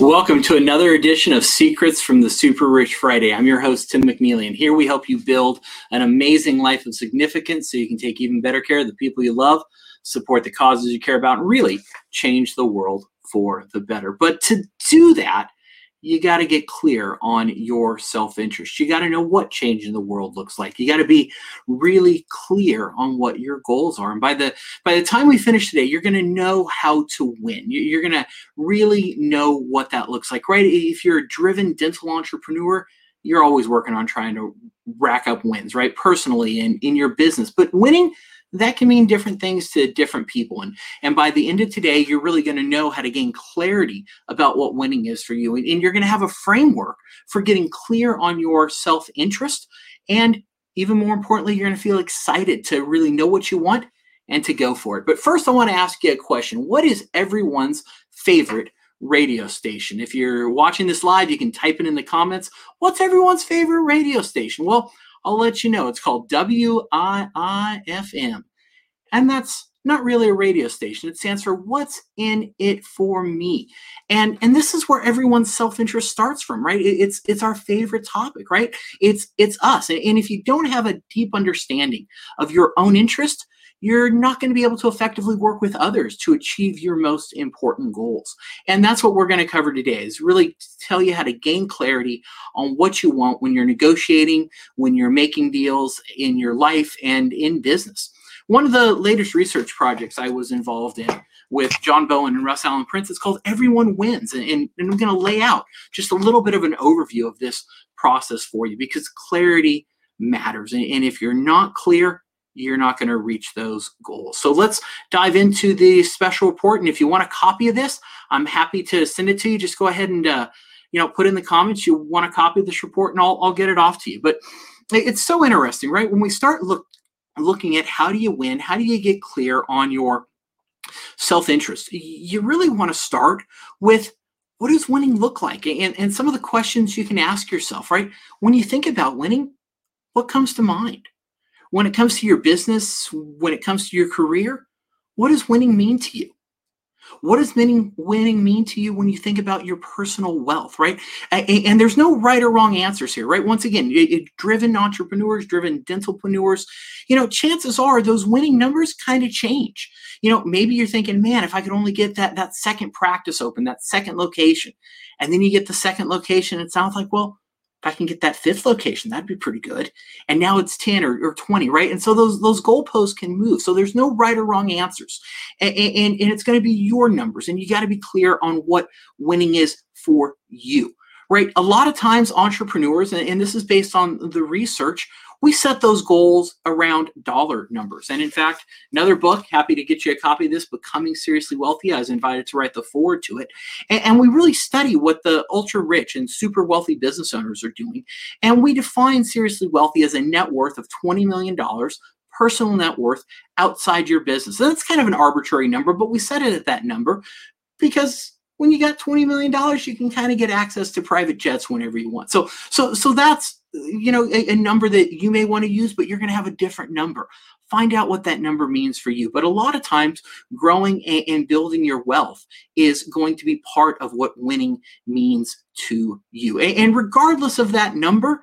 Welcome to another edition of Secrets from the Super Rich Friday. I'm your host, Tim McNeely, and here we help you build an amazing life of significance so you can take even better care of the people you love, support the causes you care about, and really change the world for the better. But to do that, you got to get clear on your self-interest. You got to know what change in the world looks like. You got to be really clear on what your goals are. And by the time we finish today, you're going to know how to win. You're going to really know what that looks like, right? If you're a driven dental entrepreneur, you're always working on trying to rack up wins, right? Personally and in your business. But winning, that can mean different things to different people. And by the end of today, you're really going to know how to gain clarity about what winning is for you. And you're going to have a framework for getting clear on your self-interest. And even more importantly, you're going to feel excited to really know what you want and to go for it. But first, I want to ask you a question. What is everyone's favorite radio station? If you're watching this live, you can type it in the comments. What's everyone's favorite radio station? Well, I'll let you know. It's called WIIFM. And that's not really a radio station. It stands for What's in It for Me. And this is where everyone's self-interest starts from, right? It's our favorite topic, right? It's us. And if you don't have a deep understanding of your own interest, you're not going to be able to effectively work with others to achieve your most important goals. And that's what we're going to cover today, is really tell you how to gain clarity on what you want when you're negotiating, when you're making deals in your life and in business. One of the latest research projects I was involved in with John Bowen and Russ Allen Prince is called Everyone Wins. And I'm going to lay out just a little bit of an overview of this process for you, because clarity matters. And if you're not clear, you're not going to reach those goals. So let's dive into the special report. And if you want a copy of this, I'm happy to send it to you. Just go ahead and put in the comments you want a copy of this report, and I'll get it off to you. But it's so interesting, right? When we start looking at how do you win, how do you get clear on your self-interest, you really want to start with, what does winning look like? And some of the questions you can ask yourself, right? When you think about winning, what comes to mind? When it comes to your business, when it comes to your career, what does winning mean to you? What does winning mean to you when you think about your personal wealth, right? And there's no right or wrong answers here, right? Once again, driven entrepreneurs, driven dentalpreneurs, chances are those winning numbers kind of change. Maybe you're thinking, man, if I could only get that second practice open, that second location, and then you get the second location, it sounds like, well, if I can get that fifth location, that'd be pretty good. And now it's 10 or 20, right? And so those goalposts can move. So there's no right or wrong answers. And it's going to be your numbers. And you got to be clear on what winning is for you, right? A lot of times entrepreneurs, and this is based on the research, we set those goals around dollar numbers. And in fact, another book, happy to get you a copy of this, Becoming Seriously Wealthy, I was invited to write the foreword to it. And we really study what the ultra rich and super wealthy business owners are doing. And we define seriously wealthy as a net worth of $20 million, personal net worth outside your business. And that's kind of an arbitrary number, but we set it at that number because when you got $20 million, you can kind of get access to private jets whenever you want. So that's, a number that you may want to use, but you're going to have a different number. Find out what that number means for you. But a lot of times growing and building your wealth is going to be part of what winning means to you. And regardless of that number,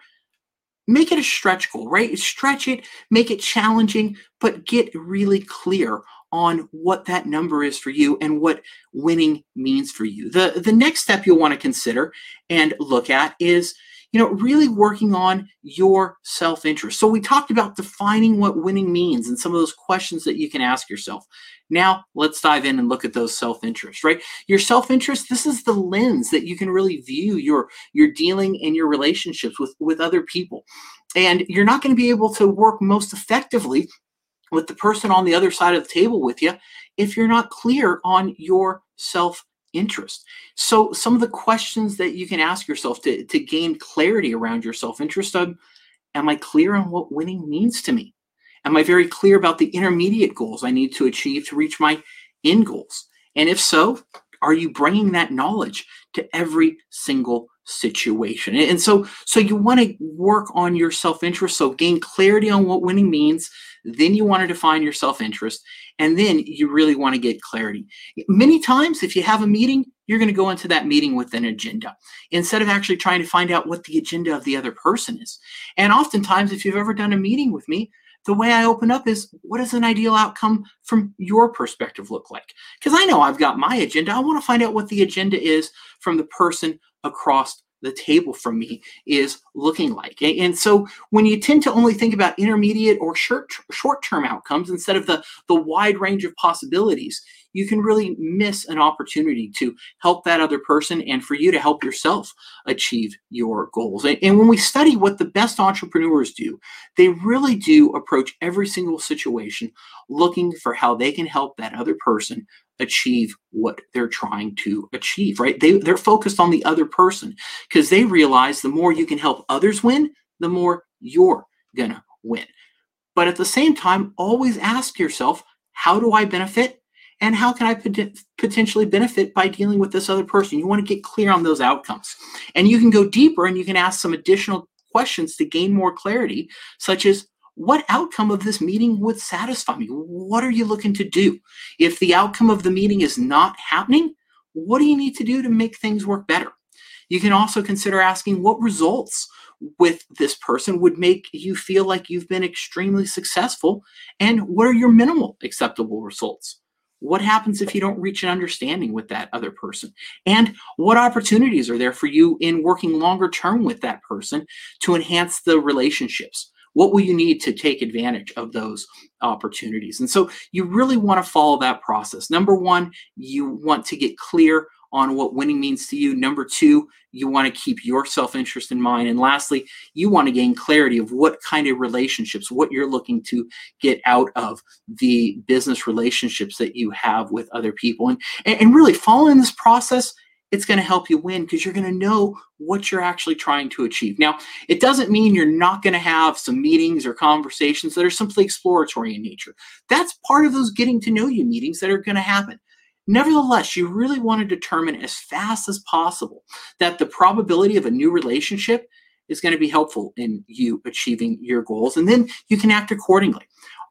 make it a stretch goal, right? Stretch it, make it challenging, but get really clear on what that number is for you and what winning means for you. The next step you'll want to consider and look at is, really working on your self-interest. So we talked about defining what winning means and some of those questions that you can ask yourself. Now let's dive in and look at those self-interest, right? Your self-interest, this is the lens that you can really view your dealing and your relationships with other people. And you're not going to be able to work most effectively with the person on the other side of the table with you if you're not clear on your self-interest. So some of the questions that you can ask yourself to gain clarity around your self-interest are, am I clear on what winning means to me? Am I very clear about the intermediate goals I need to achieve to reach my end goals? And if so, are you bringing that knowledge to every single situation? And so you want to work on your self-interest. So gain clarity on what winning means. Then you want to define your self-interest. And then you really want to get clarity. Many times, if you have a meeting, you're going to go into that meeting with an agenda instead of actually trying to find out what the agenda of the other person is. And oftentimes, if you've ever done a meeting with me, the way I open up is, what does an ideal outcome from your perspective look like? Because I know I've got my agenda. I want to find out what the agenda is from the person across the table from me is looking like. And so when you tend to only think about intermediate or short-term outcomes instead of the wide range of possibilities, you can really miss an opportunity to help that other person and for you to help yourself achieve your goals. And when we study what the best entrepreneurs do, they really do approach every single situation looking for how they can help that other person achieve what they're trying to achieve, right? They're focused on the other person because they realize the more you can help others win, the more you're going to win. But at the same time, always ask yourself, how do I benefit? And how can I potentially benefit by dealing with this other person? You want to get clear on those outcomes. And you can go deeper and you can ask some additional questions to gain more clarity, such as, what outcome of this meeting would satisfy me? What are you looking to do? If the outcome of the meeting is not happening, what do you need to do to make things work better? You can also consider asking what results with this person would make you feel like you've been extremely successful, and what are your minimal acceptable results? What happens if you don't reach an understanding with that other person? And what opportunities are there for you in working longer term with that person to enhance the relationships? What will you need to take advantage of those opportunities? And so you really want to follow that process. Number one, you want to get clear on what winning means to you. Number two, you want to keep your self-interest in mind. And lastly, you want to gain clarity of what kind of relationships, what you're looking to get out of the business relationships that you have with other people. And really following this process, it's going to help you win because you're going to know what you're actually trying to achieve. Now, it doesn't mean you're not going to have some meetings or conversations that are simply exploratory in nature. That's part of those getting to know you meetings that are going to happen. Nevertheless, you really want to determine as fast as possible that the probability of a new relationship is going to be helpful in you achieving your goals. And then you can act accordingly.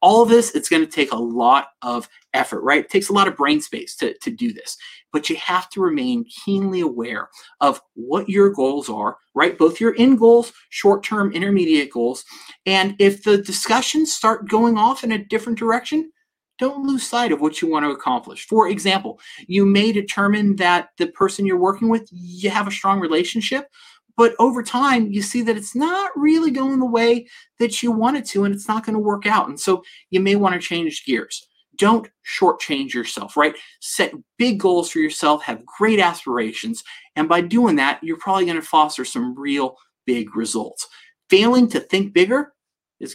All of this, it's going to take a lot of effort, right? It takes a lot of brain space to do this, but you have to remain keenly aware of what your goals are, right? Both your end goals, short-term, intermediate goals. And if the discussions start going off in a different direction, don't lose sight of what you want to accomplish. For example, you may determine that the person you're working with, you have a strong relationship, but over time you see that it's not really going the way that you want it to, and it's not going to work out. And so you may want to change gears. Don't shortchange yourself, right? Set big goals for yourself, have great aspirations. And by doing that, you're probably going to foster some real big results. Failing to think bigger is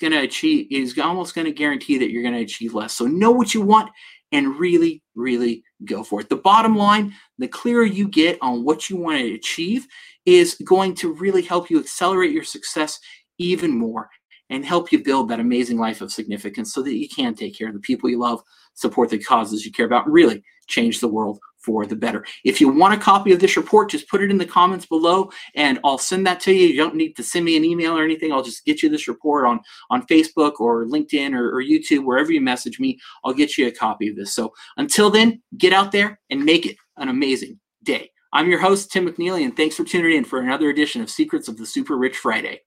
almost going to guarantee that you're going to achieve less. So know what you want and really, really go for it. The bottom line, the clearer you get on what you want to achieve is going to really help you accelerate your success even more and help you build that amazing life of significance so that you can take care of the people you love, support the causes you care about, and really change the world for the better. If you want a copy of this report, just put it in the comments below and I'll send that to you. You don't need to send me an email or anything. I'll just get you this report on Facebook or LinkedIn or YouTube, wherever you message me, I'll get you a copy of this. So until then, get out there and make it an amazing day. I'm your host, Tim McNeely, and thanks for tuning in for another edition of Secrets of the Super Rich Friday.